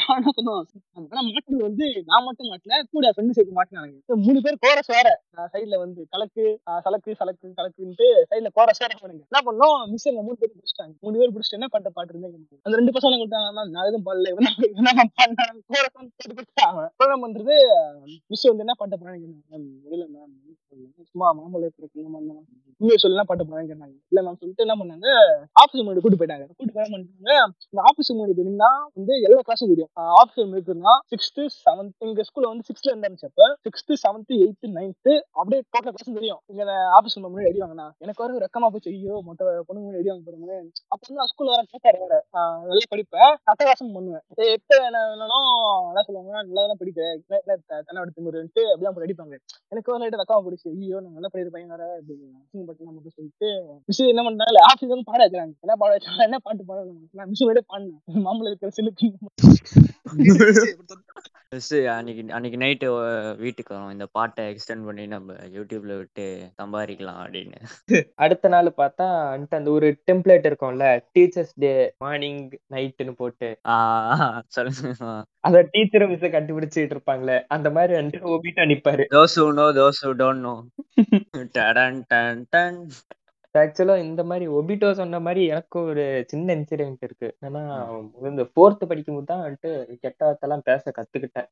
நான் என்ன பண்ணுவேன் ஆனா மாட்டு வந்து நான் மட்டும் மாட்டினேன் கூட ஃப்ரெண்டு சேர்த்து மாட்டினாங்க மூணு பேர் கோரஸ் வேற சைட்ல வந்து கலக்கு சலக்கு சலக்கு கலக்குன்ட்டு சைட்ல கோரஸ் வேற பண்ணுங்க. என்ன பண்ணோம் மிஸ் எங்க மூணு பேர் பிடிச்சிட்டாங்க. மூணு பேர் பிடிச்சிட்டு என்ன பாட்டு பாட்டு இருந்தேன் அந்த ரெண்டு பசங்க கொடுத்தாங்க. நான் எதுவும் பாடல கோரஸ் பண்றது மிஸ் வந்து என்ன பாட்டு பாடுங்க முடியல மேம் சும்மா மாமலை சொல்லி பாட்டு பாடுங்க இல்ல மேம் சொல்லிட்டு என்ன பண்ணாங்க ஆபீஸ் முன்னாடி கூட்டு போயிட்டாங்க. கூட்டு போய் பண்ணிட்டாங்க இந்த ஆபீஸ் முன்னாடி போயிருந்தா வந்து எல்லா கிளாஸும் தெரியும். ஆபீஸ் இருக்குன்னா சிக்ஸ்த் செவன்த் எங்க ஸ்கூல்ல வந்து சிக்ஸ்த்ல இருந்துச்சப்ப சிக்ஸ்த் செவன்த் எயித்து நைன்த்து அப்படியே டோட்டல் கிளாஸும் தெரியும். இங்க ஆபீஸ் ரூம் முன்னாடி எழுதிவாங்கண்ணா எனக்கு வர ரெக்கமா போச்சு ஐயோ மொத்த பொண்ணு முன்னாடி எழுதிவாங்க போறாங்க. அப்ப வந்து நான் ஸ்கூல்ல வர கேட்டாரு வேற நல்லா படிப்பேன் அட்டகாசம் பண்ணுவேன் எப்ப வேணாலும் நல்லா சொல்லுவாங்க நல்லா தான் படிப்பேன் தன்னை எடுத்து முறையிட்டு அப்படிதான் படிப்பாங்க. எனக்கு ஒரு லைட்டு ரெக்கமா போயிடுச்சு ஐயோ நான் நல்லா படிப்பேன் வேற பட்டு நமக்கு சொல்லிட்டு மிஸ் என்ன பண்ணாங்க ஆபீஸ் வந்து பாட வைக்கிறாங்க. என்ன பாட வச்சாங்க என்ன பாட்டு பாட நான் மிஸ் விட பாடினேன் மாம்பழம் இருக்கிற சிலுக்கு அன்னைக்கு அன்னைக்கு நைட்டு வீட்டுக்கு வரும் இந்த பாட்டை எக்ஸ்டெண்ட் பண்ணி நம்ம யூடியூப்ல விட்டு சம்பாதிக்கலாம் அப்படின்னு. அடுத்த நாள் பார்த்தா அந்த ஒரு டெம்ப்ளேட் இருக்கும்ல டீச்சர்ஸ் டே மார்னிங் நைட்னு போட்டு சொல்லுங்க அத டீச்சர் மிஸ் கண்டுபிடிச்சிட்டு இருப்பாங்களே அந்த மாதிரி வந்து ஒபிட்டோ நிப்பாரு. தோசு no தோசு don't know done done done ஆக்சுவலாக இந்த மாதிரி ஒபிட்டோ சொன்ன மாதிரி எனக்கும் ஒரு சின்ன இன்சிடென்ட் இருக்கு. ஏன்னா இந்த ஃபோர்த்து படிக்கும்போது தான் வந்துட்டு கெட்டத்தெல்லாம் பேச கற்றுக்கிட்டேன்.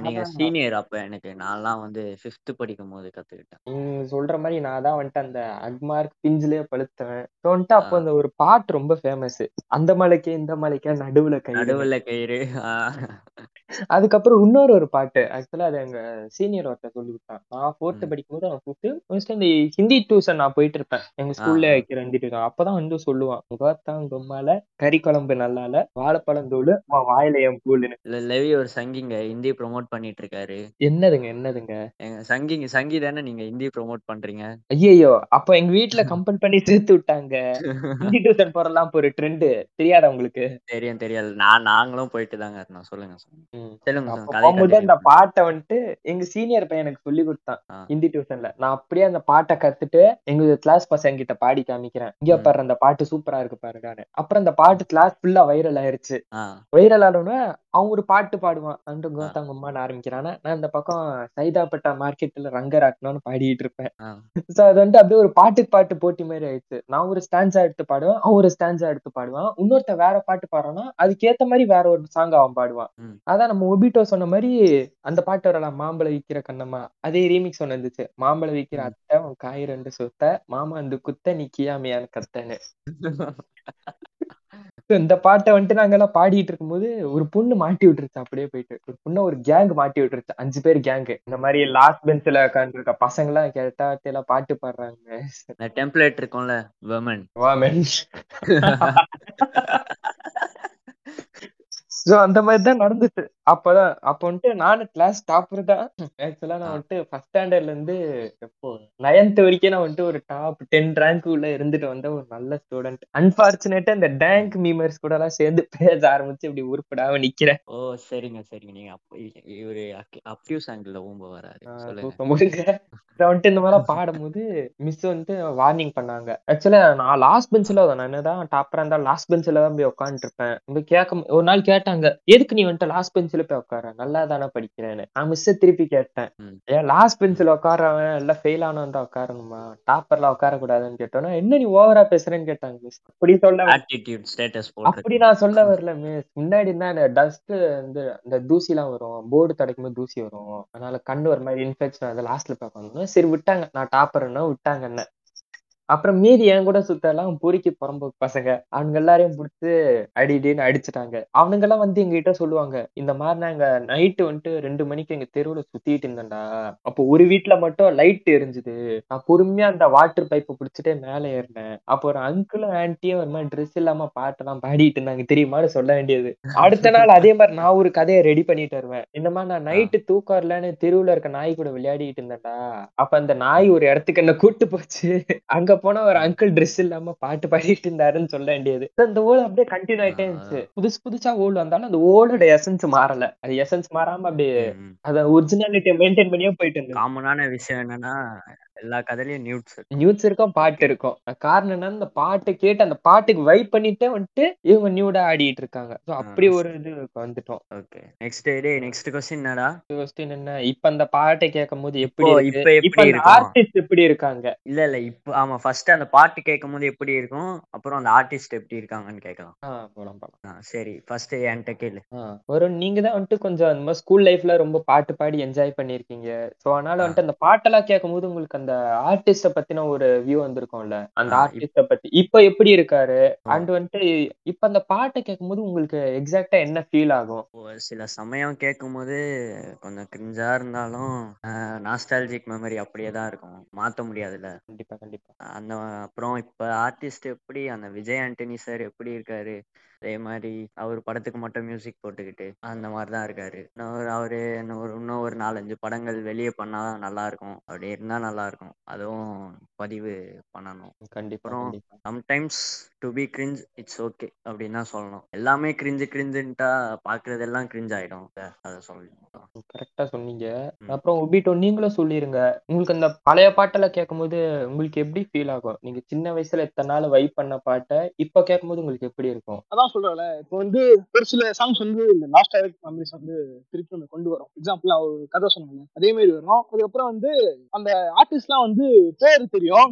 நீங்க சீனியர் அப்ப எனக்கு நான்லாம் வந்து ஃபிஃப்த் படிக்கும் போது கத்துக்கிட்டேன். நீங்க சொல்ற மாதிரி நான் தான் வந்துட்டு அந்த அக்மார்க் பிஞ்சிலே பழுத்தேன். வந்துட்டு அப்போ அந்த ஒரு பாட்டு ரொம்ப ஃபேமஸ், அந்த மலைக்கு இந்த மலைக்கு நடுவுல கயிறு நடுவுல கயிறு. அதுக்கப்புறம் இன்னொரு ஒரு பாட்டு ஆக்சுவலா அது எங்க சீனியர் ஒருத்த சொல்லி விட்டான். நான் ஃபோர்த்து படிக்கும் போது அவன் கூப்பிட்டு இந்த ஹிந்தி டியூஷன் நான் போயிட்டு இருப்பேன் எங்க ஸ்கூல்ல ரெண்டுட்டு இருக்கான். அப்பதான் வந்து சொல்லுவான், முகத்தாங்கொம்மால கறி குழம்பு நல்லால வாழைப்பழம் தோல் அவன் வாயில என் கூலுன்னு. இல்ல லெவி ஒரு சங்கிங்க ஹிந்தி ப்ரொமோட் பண்ணிட்டு இருக்காரு. என்னதுங்க என்னதுங்க சங்கிங்க சங்கி தானே நீங்க ஹிந்தி ப்ரொமோட் பண்றீங்க. ஐயோ அப்ப எங்க வீட்டுல கம்பெனி பண்ணி சேர்த்து விட்டாங்க. ஹிந்தி டியூஷன் போறலாம் ஒரு ட்ரெண்ட் தெரியாத உங்களுக்கு? தெரியும் தெரியாது, நான் நாங்களும் போயிட்டு தாங்க இருந்தோம். சொல்லுங்க சொல்லுங்க. இந்த பாட்டை வந்துட்டு எங்க சீனியர் பையன் எனக்கு சொல்லி கொடுத்தான் ஹிந்தி டியூஷன்ல. நான் அப்படியே அந்த பாட்டை கத்துட்டு எங்க கிளாஸ் பசங்க கிட்ட பாடி காமிக்கிறேன், இங்க பாரு அந்த பாட்டு சூப்பரா இருக்கு பாருடானு. அப்புறம் அந்த பாட்டு கிளாஸ் ஃபுல்லா வைரல் ஆயிருச்சு. வைரல் ஆனோடனே அவங்க ஒரு பாட்டு பாடுவான் அந்த கோத்தாங்கம்மான்னு ஆரம்பிக்கிறானா, நான் இந்த பக்கம் சைதாப்பேட்டா மார்க்கெட்ல ரங்கராட்டணும்னு பாடிட்டு இருப்பேன். சோ அது வந்து அப்படியே ஒரு பாட்டுக்கு பாட்டு போட்டி மாதிரி ஆயிடுச்சு. நான் ஒரு ஸ்டான்ஸா எடுத்து பாடுவேன், அவன் ஒரு ஸ்டான்ஸா எடுத்து பாடுவான். இன்னொருத்த வேற பாட்டு பாடுறான்னா அதுக்கேத்த மாதிரி வேற ஒரு சாங் அவன் பாடுவான். அதான் நம்ம ஒபிட்டோ சொன்ன மாதிரி அந்த பாட்டு வரலாம், மாம்பழம் விக்கிற கண்ணம்மா அதே ரீமிக்ஸ் ஒண்ணு இருந்துச்சு, மாம்பழம் விக்கிற அத்தை உன் காய் ரெண்டு சொத்தை மாமா அந்த குத்த நீ கியாமையான்னு கத்தன்னு. இந்த பாட்டை வந்துட்டு நாங்க எல்லாம் பாடிட்டு இருக்கும் போது ஒரு பொண்ணு மாட்டி விட்டுருச்சு. அப்படியே போயிட்டு ஒரு பொண்ணு ஒரு கேங் மாட்டி விட்டுருச்சு, அஞ்சு பேர் கேங்கு. இந்த மாதிரி லாஸ்ட் பெஞ்ச்ல உட்காந்துருக்க பசங்க எல்லாம் கேட்டா பாட்டு பாடுறாங்க. டெம்ப்ளேட் இருக்கும்ல women women. சோ அந்த மாதிரி தான் நடந்துச்சு. அப்பதான் அப்ப வந்துட்டு நானு கிளாஸ் டாப்பர் தான். ஆக்சுவலா நான் வந்துட்டு ஃபர்ஸ்ட் ஸ்டாண்டர்ட்ல இருந்து எப்போ நைன்த் வரைக்கும் நான் வந்துட்டு ஒரு டாப் டென் ரேங்க் உள்ள இருந்துட்டு வந்த ஒரு நல்ல ஸ்டூடெண்ட். அன்பார்ச்சுனேட்டா இந்த டேங்க் மீமர்ஸ் கூட எல்லாம் சேர்ந்து பேச ஆரம்பிச்சு இப்படி உருப்படாம நிக்கிறேன். ஓ சரிங்க சரிங்க. நீங்க இவரு அப்யூஸ் ஆங்கிள் ஊம்ப வராரு வந்துட்டு இந்த மாதிரி பாடும் போது மிஸ் வந்து வார்னிங் பண்ணாங்க. ஆக்சுவலா நான் லாஸ்ட் பெஞ்சில தான், நான் என்னதான் டாப்பரா இருந்தாலும் லாஸ்ட் பெஞ்சில தான் போய் உட்காந்துட்டு இருப்பேன். இப்ப கேட்க ஒரு நாள் கேட்டாங்க, எதுக்கு நீ வந்துட்டு லாஸ்ட் பெஞ்ச் உட்கார நல்லா தானே படிக்கிறேன்னு. நான் மிஸ் திருப்பி கேட்டேன், ஏன் லாஸ்ட் பெஞ்சில் உட்காரவன் எல்லாம் ஃபெயில் ஆனவன் தான் உட்காரணுமா, டாப்பர்லாம் உட்கார கூடாதுன்னு கேட்டோன்னா என்ன நீ ஓவரா பேசுறேன்னு கேட்டாங்க மிஸ். அப்படி சொல்ல அப்படி நான் சொல்ல வரல மிஸ். முன்னாடி தான் டஸ்ட் வந்து இந்த தூசி எல்லாம் வரும், போர்டு தடைக்கும் போது தூசி வரும், அதனால கண்ணு ஒரு மாதிரி இன்ஃபெக்ஷன் அதை லாஸ்ட்ல பார்க்கணும். சரி விட்டாங்க, நான் டாப்பர்னா விட்டாங்க. என்ன அப்புறம் மீதி என் கூட சுத்தெல்லாம் பொறுக்கி புறம்போக்கு பசங்க அவனுங்க எல்லாரையும் பிடிச்சி அடிடின்னு அடிச்சுட்டாங்க. அவனுங்க எல்லாம் வந்து எங்க கிட்ட சொல்லுவாங்க, இந்த மாதிரி நாங்க நைட்டு வந்துட்டு ரெண்டு மணிக்கு எங்க தெருவுல சுத்திட்டு இருந்தேன்டா, அப்போ ஒரு வீட்டுல மட்டும் லைட் எரிஞ்சுது, நான் பொறுமையா அந்த வாட்டர் பைப்பை பிடிச்சிட்டே மேல ஏறினேன். அப்போ ஒரு அங்கிளும் ஆன்ட்டியும் ஒரு மாதிரி ட்ரெஸ் இல்லாம பாட்டெல்லாம் பாடிட்டு இருந்தாங்க தெரியுமான்னு சொல்ல வேண்டியது. அடுத்த நாள் அதே மாதிரி நான் ஒரு கதையை ரெடி பண்ணிட்டு வருவேன், இந்த மாதிரி நான் நைட்டு தூக்கம் இல்லன்னு தெருவுல இருக்க நாய் கூட விளையாடிட்டு இருந்தேன்டா, அப்ப அந்த நாய் ஒரு இடத்துக்கு என்ன கூட்டு போச்சு, அங்க போனா ஒரு அங்கிள் ட்ரெஸ் இல்லாம பாட்டு பாடிட்டு இருந்தாருன்னு சொல்ல வேண்டியது. அந்த ஓல் அப்படியே கண்டினியூ ஆயிட்டே இருந்துச்சு. புதுசு புதுசா ஓல் வந்தாலும் அந்த ஓலோட எசன்ஸ் மாறல, அது எசன்ஸ் மாறாம அப்படியே அத ஒரிஜினாலிட்டியை மெயின்டைன் பண்ணியே போயிட்டு இருந்தது. காமனான விஷயம் என்னன்னா எல்லா கதையிலயும் நியூட்ஸ் நியூட்ஸ் இருக்கும், பாட்டு இருக்கும். காரணம் என்னன்னா இந்த பாட்டு கேட்டு அந்த பாட்டுக்கு வைப் பண்ணிட்டே வந்துட்டு இவங்க நியூடா ஆடிட்டு இருக்காங்க. சோ அப்படி ஒரு இது வந்துட்டோம். Okay next day next question என்னடா? क्वेश्चन என்ன, இப்ப அந்த பாட்டை கேக்கும்போது எப்படி இருக்கு, இப்ப அந்த ஆர்டிஸ்ட் எப்படி இருக்காங்க? இல்ல இல்ல இப்ப ஆமா ஃபர்ஸ்ட் அந்த பாட்டு கேக்கும்போது எப்படி இருக்கும், அப்புறம் அந்த ஆர்டிஸ்ட் எப்படி இருக்காங்கன்னு கேக்கலாம். ஆ போலாம் போலாம். சரி ஃபர்ஸ்ட் என்கிட்ட கேளு. வரும் நீங்க தான் வந்துட்டு கொஞ்சம் அந்த மாதிரி ஸ்கூல் லைஃப்ல ரொம்ப பாட்டு பாடி என்ஜாய் பண்ணிருக்கீங்க. சோ அதனால வந்துட்டு அந்த பாட்டெல்லாம் கேக்கும்போது உங்களுக்கு அந்த ஆர்டிஸ்ட பத்தின ஒரு வியூ வந்திருக்கும்ல, அந்த ஆர்டிஸ்ட பத்தி இப்ப எப்படி இருக்காரு அண்ட் வந்துட்டு இப்ப அந்த பாட்டை கேட்கும்போது உங்களுக்கு எக்ஸாக்டா என்ன ஃபீல் ஆகும்? சில சமயம் கேட்கும்போது கொஞ்சம் கிரிஞ்சா இருந்தாலும் நாஸ்டால்ஜிக் மெமரி அப்படியே தான் இருக்கும், மாத்த முடியாதுல்ல. கண்டிப்பா கண்டிப்பா. அந்த அப்புறம் இப்ப ஆர்டிஸ்ட் எப்படி அந்த விஜய் ஆண்டனி சார் எப்படி இருக்காரு, அதே மாதிரி அவர் படத்துக்கு மட்டும் மியூசிக் போட்டுக்கிட்டு அந்த மாதிரி தான் இருக்காரு. அவரு இன்னும் ஒரு நாலஞ்சு படங்கள் வெளியே பண்ணா நல்லா இருக்கும், அப்படி இருந்தா நல்லா இருக்கும், அதுவும் பதிவு பண்ணணும் கண்டிப்பா. Sometimes to be cringe it's okay அப்படின்னு தான் சொல்லணும். எல்லாமே கிரிஞ்சு கிரிஞ்சுட்டா பாக்குறதெல்லாம் கிரிஞ்ச் ஆயிடும், அதை சொல்லணும். கரெக்டா சொன்னீங்க. அப்புறம் ஒபிட்டோ நீங்களும் சொல்லிருங்க, உங்களுக்கு அந்த பழைய பாட்டெல்லாம் கேட்கும்போது உங்களுக்கு எப்படி ஃபீல் ஆகும்? நீங்க சின்ன வயசுல எத்தனை நாள் வைப் பண்ண பாட்டை இப்ப கேட்கும்போது உங்களுக்கு எப்படி இருக்கும்? அதான் சொல்றேன்ல, இப்போ வந்து ஒரு சில சாங்ஸ் வந்து இந்த நாஸ்டால்ஜிக் மெமரிஸ் வந்து திருப்பி நம்ம கொண்டு வரும். எக்ஸாம்பிள் அவர் கதை சொன்னாங்க அதே மாதிரி வரும். அதுக்கப்புறம் வந்து அந்த ஆர்டிஸ்ட் எல்லாம் வந்து பேரு தெரியும்,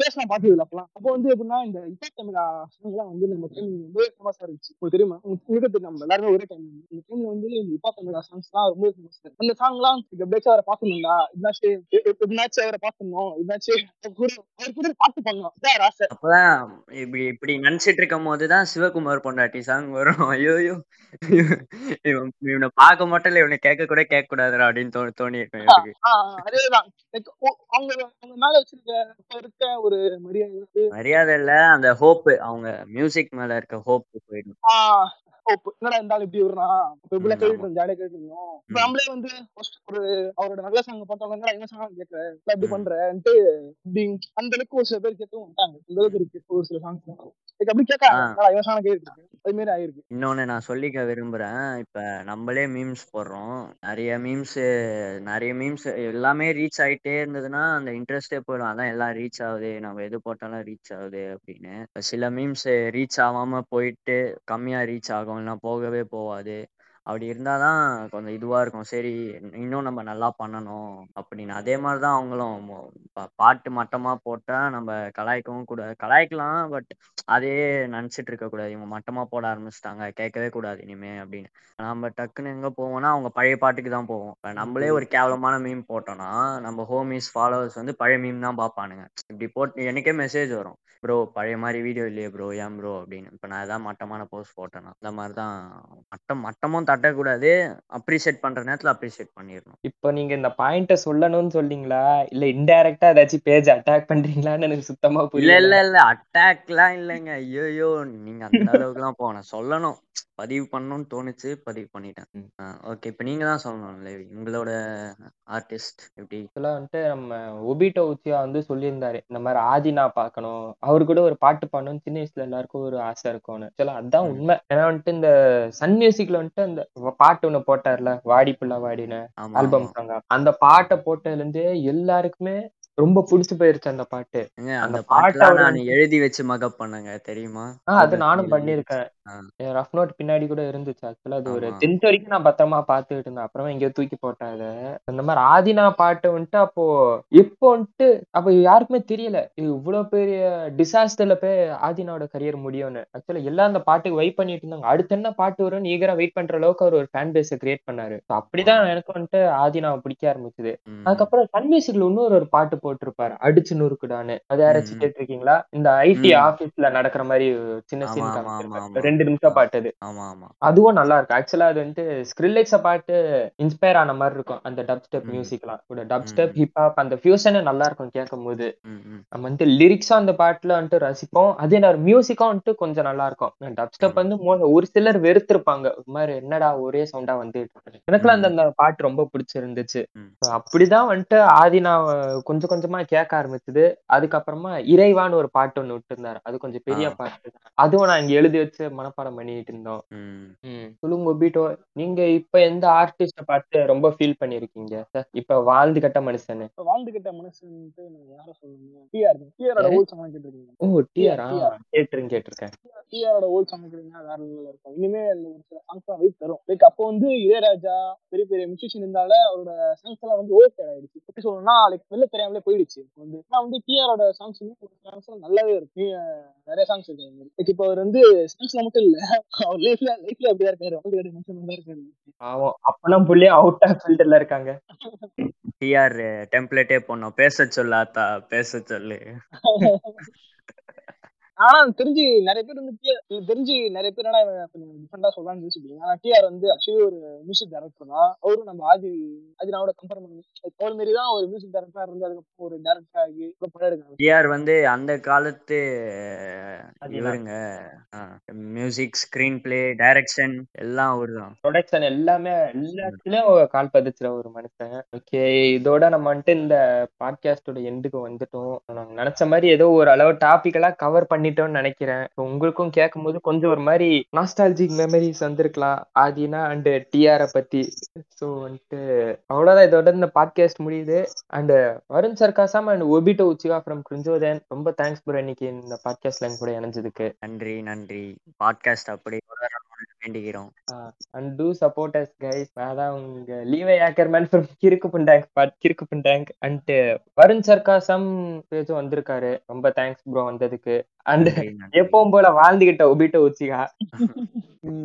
பேஸ் நான் பார்த்தது இல்லை. அப்பெல்லாம் அப்போ வந்து எப்படின்னா இந்த இசை தமிழா எல்லாம் வந்து நம்ம ரொம்பவே ஃபேமஸா இருந்துச்சு. உங்களுக்கு தெரியுமா? உங்களுக்கு நம்ம எல்லாருமே ஒரே டைம் இந்த டைம்ல வந்து இப்பா தமிழா சாங்ஸ் எல்லாம் ரொம்பவே ஃபேமஸா இருக்கு. அந்த சாங் எல்லாம் எப்படியாச்சும் அவரை பார்க்கணும்டா, இதுனாச்சும் எப்படினாச்சும் அவரை பார்க்கணும், இதுனாச்சும் அவர் கூட பார்த்து பண்ணணும் ஆசை. அப்பதான் இப்படி இப்படி நினைச்சிட்டு இருக்கும் போதுதான் சிவகுமார் பொண்டாட்டி சாங் வரும். ஐயோயோ இவன் இவனை பார்க்க மாட்டோம் இல்லை, இவனை கேட்க கூட கேட்க கூடாதுரா அப்படின்னு தோணி இருக்கேன். அதேதான் அவங்க அவங்க மேல வச்சிருக்க இருக்க ஒரு மரியாதை மரியாதை இல்ல, அந்த ஹோப், அவங்க மியூசிக் மேல இருக்க ஹோப் போயிடும். என்னடா இருந்தாலும் இப்படி வருவான், இப்படி கேட்டு இருந்தோம், ஜாலியா கேட்டு இருந்தோம். இப்ப நம்மளே வந்து ஒரு அவரோட நல்ல சாங்க பார்த்தவங்க என்ன சாங்க கேட்கற இப்படி பண்றேன்ட்டு இப்படி அந்த அளவுக்கு ஒரு சில பேர் கேட்கவும் வந்தாங்க. இந்த அளவுக்கு இருக்கு ஒரு சில சாங்ஸ் அப்படி கேட்க இவசான கேட்டு இருக்கு. அது மாதிரி ஆயிருக்கு. இன்னொன்னு நான் சொல்லிக்க விரும்புறேன், இப்ப நம்மளே மீம்ஸ் போடுறோம், நிறைய மீம்ஸ் நிறைய மீம்ஸ் எல்லாமே ரீச் ஆயிட்டே இருந்ததுன்னா அந்த இன்ட்ரெஸ்டே போயிடும். அதான் எல்லாம் ரீச் ஆகுது, நம்ம எது போட்டாலும் ரீச் ஆகுது அப்படின்னு. சில மீம்ஸ் ரீச் ஆகாம போயிட்டு கம்மியா ரீச் ஆகும், போகவே போவாது. அப்படி இருந்தாதான் கொஞ்சம் இதுவா இருக்கும், சரி இன்னும் நம்ம நல்லா பண்ணணும் அப்படின்னு. அதே மாதிரிதான் அவங்களும் பாட்டு மட்டமா போட்டா நம்ம கலாய்க்கவும் கூடாது, கலாய்க்கலாம், பட் அதே நினைச்சிட்டு இருக்க கூடாது. இவங்க மட்டமா போட ஆரம்பிச்சுட்டாங்க, கேட்கவே கூடாது இனிமே அப்படின்னு. நம்ம டக்குன்னு எங்க போவோம்னா அவங்க பழைய பாட்டுக்கு தான் போவோம். இப்ப நம்மளே ஒரு கேவலமான மீம் போட்டோம்னா நம்ம ஹோமிஸ் ஃபாலோவர்ஸ் வந்து பழைய மீம் தான் பாப்பானுங்க. இப்படி போட்டு எனக்கே மெசேஜ் வரும், ப்ரோ பழைய மாதிரி வீடியோ இல்லையே ப்ரோ, ஏன் ப்ரோ அப்படின்னு. இப்ப நான் ஏதாவது மட்டமான போஸ்ட் போட்டேன்னா அந்த மாதிரிதான் மட்டம் மட்டமும் தட்டக்கூடாது, அப்ரிஷியேட் பண்ற நேரத்துல அப்ரிஷியேட் பண்ணிடணும். இப்போ நீங்க இந்த பாயிண்ட சொல்லணும்னு சொல்றீங்களா இல்ல இன்டைரக்டா ஏதாச்சும் பேஜ் அட்டாக் பண்றீங்களான்னு எனக்கு சுத்தமா புரியல. இல்ல இல்ல அட்டாக்லாம் இல்லைங்க, ஐயோயோ நீங்க அந்த அளவுக்கு எல்லாம் போகணும், சொல்லணும், பதிவு பண்ணணும்னு தோணுச்சு, பதிவு பண்ணிட்டேன். ஓகே இப்போ நீங்க தான் சொல்லணும் லேவி, உங்களோட ஆர்டிஸ்ட் எப்படி இதெல்லாம் வந்துட்டு. நம்ம ஒபிட்டோ உச்சியா வந்து சொல்லியிருந்தாரு இந்த மாதிரி ஆதினா பார்க்கணும், அவரு கூட ஒரு பாட்டு பாடணும், சின்ன வயசுல எல்லாருக்கும் ஒரு ஆசை இருக்கும்னு சொல்ல. அதுதான் உண்மை. ஏன்னா வந்துட்டு இந்த சன் மியூசிக்ல வந்துட்டு அந்த பாட்டு ஒண்ணு போட்டார்ல, வாடி புள்ள வாடின ஆல்பம் சாங்க, அந்த பாட்டை போட்டதுல இருந்து எல்லாருக்குமே ரொம்ப புடிச்சு போயிருச்சு அந்த பாட்டு. அந்த பாட்டை நான் எழுதி வச்சு மகப் பண்ணுங்க தெரியுமா, அது நானும் பண்ணிருக்கேன். ரஃப் நோட் பின்னாடி கூட இருந்துச்சு. ஆக்சுவலா அது ஒரு டென்த் வரைக்கும் நான் பத்திரமா பாத்துக்கிட்டு இருந்தேன், அப்புறமா எங்கேயோ தூக்கி போட்டாத. அந்த மாதிரி ஆதினா பாட்டு வந்துட்டு அப்போ எப்போ வந்துட்டு அப்ப யாருக்குமே தெரியல இது இவ்வளவு பெரிய டிசாஸ்டர்ல போய் ஆதினாவோட கரியர் முடியும்னு. ஆக்சுவலா எல்லாம் அந்த பாட்டுக்கு வெயிட் பண்ணிட்டு இருந்தாங்க, அடுத்த என்ன பாட்டு வரும்னு ஈகரா வெயிட் பண்ற அளவுக்கு அவர் ஒரு ஃபேன் பேஸ் கிரியேட் பண்ணாரு. அப்படிதான் எனக்கு வந்துட்டு ஆதினாவை பிடிக்க ஆரம்பிச்சது. அதுக்கப்புறம் சன் மியூசிக்ல இன்னொரு ஒரு பாட்டு போட்டிருப்பாரு, அடிச்சு நூறுக்குடான்னு. அது யாராச்சும் கேட்டிருக்கீங்களா? இந்த ஐடி ஆபீஸ்ல நடக்கிற மாதிரி சின்ன சீன், ரெண்டு நிமிஷம் பாட்டு, அதுவும் நல்லா இருக்கும். ஆக்சுவலா அது வந்து ஸ்கிரில்லிக்ஸ பாட்டு இன்ஸ்பயர் ஆன மாதிரி இருக்கும். அந்த டப் ஸ்டெப் மியூசிக்லாம் கூட டப் ஸ்டெப் ஹிப்ஹாப் அந்த ஃபியூஷனே நல்லா இருக்கும் கேட்கும் போது. நம்ம வந்து லிரிக்ஸா அந்த பாட்டுல வந்துட்டு ரசிப்போம், அதே நேரம் மியூசிக்கா வந்துட்டு கொஞ்சம் நல்லா இருக்கும். டப் ஸ்டெப் வந்து ஒரு சிலர் வெறுத்திருப்பாங்க, ஒரு மாதிரி என்னடா ஒரே சவுண்டா வந்து. எனக்குலாம் அந்த பாட்டு ரொம்ப பிடிச்சிருந்துச்சு. அப்படிதான் வந்துட்டு ஆதினா கொஞ்சம் கொஞ்சமா கேட்க ஆரம்பிச்சது. அதுக்கப்புறமா இறைவான்னு ஒரு பாட்டு ஒண்ணு விட்டு இருந்தாரு, அது கொஞ்சம் பெரிய பாட்டு, அதுவும் நான் இங்க எழுதி வச்சு மனப்பாடம் பண்ணிட்டு இருந்தோம். சொல்லுங்க ஒபிட்டோ, நீங்க இப்ப எந்த ஆர்டிஸ்ட பார்த்து ரொம்ப ஃபீல் பண்ணிருக்கீங்க? இப்ப வாழ்ந்து கட்ட மனுஷனு வாழ்ந்து கட்ட மனுஷன் யார சொல்லுங்க? டிஆர் டிஆரோட ஓல்ட் சாங் கேட்டிருக்கீங்க? ஓ டிஆரா கேட்டிருக்கேன் கேட்டிருக்கேன். டிஆரோட ஓல்ட் சாங் கேட்டீங்கன்னா வேற லெவல்ல இருக்கும். இனிமே ஒரு சில சாங்ஸ் தான் வைப் தரும். லைக் அப்போ வந்து இளையராஜா பெரிய பெரிய மியூசிஷியன் இருந்தால அவரோட சாங்ஸ் எல்லாம் வந்து ஓவர் ஆயிடுச்சு. எப்படி சொல்லணும்னா லைக் வெளில தெரியாமலே போயிடுச்சு. வந்து நான் வந்து டிஆரோட சாங்ஸ் சாங்ஸ் நல்லாவே இருக்கு, நிறைய சாங்ஸ் இருக்கு. லைக் இப்போ அவர் வந்து சாங்ஸ்ல மட்டும் இல்ல, அவர் லைஃப்ல லைஃப்ல அப்படியா இருக்காரு, வாழ்ந்து கட்ட மனுஷன் இருக்காரு. அப்பெல்லாம் புள்ளி அவுட் ஆஃப் ஃபீல்ட்ல இருக்காங்க. டிஆர் டெம்ப்ளேட்டே போனோம், பேச சொல்லாத்தா பேச சொல்லு. ஆனா தெரிஞ்சு நிறைய பேர் வந்து தெரிஞ்சு நிறைய பேர் ஆனா கொஞ்சம் டிஃபரெண்டா சொல்லலாம்னு யோசிப்பீங்க. ஆனா டிஆர் வந்து ஆக்சுவலி ஒரு மியூசிக் டைரக்டர் தான். அவரும் நம்ம ஆதி ஆதினாவோட கம்பேர் பண்ணி ஒரு மாரிதான் ஒரு மியூசிக் டைரக்டரா இருந்து அதுக்கப்புறம் ஒரு டைரக்டர் ஆகி இருக்காங்க. டிஆர் வந்து அந்த காலத்து இவருங்க, மியூசிக், ஸ்கிரீன் பிளே, டைரக்ஷன் எல்லாம் அவருதான், ப்ரொடக்ஷன் எல்லாமே எல்லாத்துலயும் கால் பதிச்சுற ஒரு மனுஷன். ஓகே, இதோட நம்ம வந்துட்டு இந்த பாட்காஸ்டோட எண்டுக்கு வந்துட்டோம். நாங்க நினைச்ச மாதிரி ஏதோ ஒரு அளவு டாபிக் எல்லாம் கவர் பண்ணி நினைக்கிறேன். உங்களுக்கும் கேட்கும் போது கொஞ்சம் ஒரு மாதிரி நாஸ்டால்ஜிக் மெமரிஸ் வந்திருக்கலாம் ஆதினா அண்ட் டிஆரை பத்தி. சோ வந்துட்டு அவ்வளவுதான், இதோட இந்த பாட்காஸ்ட் முடியுது. And Varun sarcasm and Obito Uchiha from கிரிஞ்சோதன், ரொம்ப தேங்க்ஸ் ப்ரோ இன்னைக்கு இந்த பாட்காஸ்ட்ல கூட இணைஞ்சதுக்கு. நன்றி நன்றி. பாட்காஸ்ட் அப்படி வேண்டிக்கிறோம். And do support us guys. அதான் உங்க லீவை ஆக்கர்மேன் ஃப்ரம் கிறுக்கு பண்டாங்க பாட் கிறுக்கு பண்டாங்க அண்ட் வருண் சர்க்காசம் பேஜும் வந்திருக்காரு. ரொம்ப தேங்க்ஸ் ப்ரோ வந்ததுக்கு. அண்ட் எப்பவும் போல வாழ்ந்துகிட்ட ஒபிட்டோ உச்சிகா.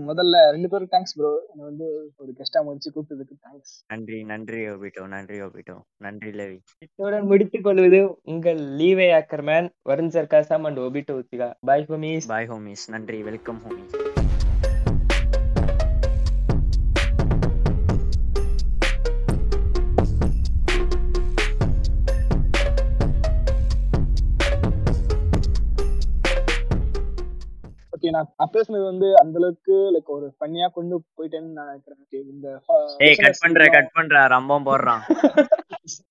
முதல்ல ரெண்டு பேரும் தேங்க்ஸ் ப்ரோ, என்ன வந்து ஒரு கெஸ்டா முடிச்சு கூப்பிட்டதுக்கு தேங்க்ஸ். நன்றி நன்றி ஒபிட்டோ, நன்றி ஒபிட்டோ, நன்றி லவி. இதோட முடித்துக் கொள்வது உங்கள் Levi Ackerman, Varun sarcasm and Obito Uchiha. Bye homies. Bye homies. நன்றி. Welcome homies. நான் அப்பேஸ்னது வந்து அந்த அளவுக்கு லைக் ஒரு ஃபன்னியா கொண்டு போயிட்டேன்னு நான் நினைக்கிறேன். இந்த ஏய் கட் பண்ற கட் பண்ற ரம்பம் போடுறான்.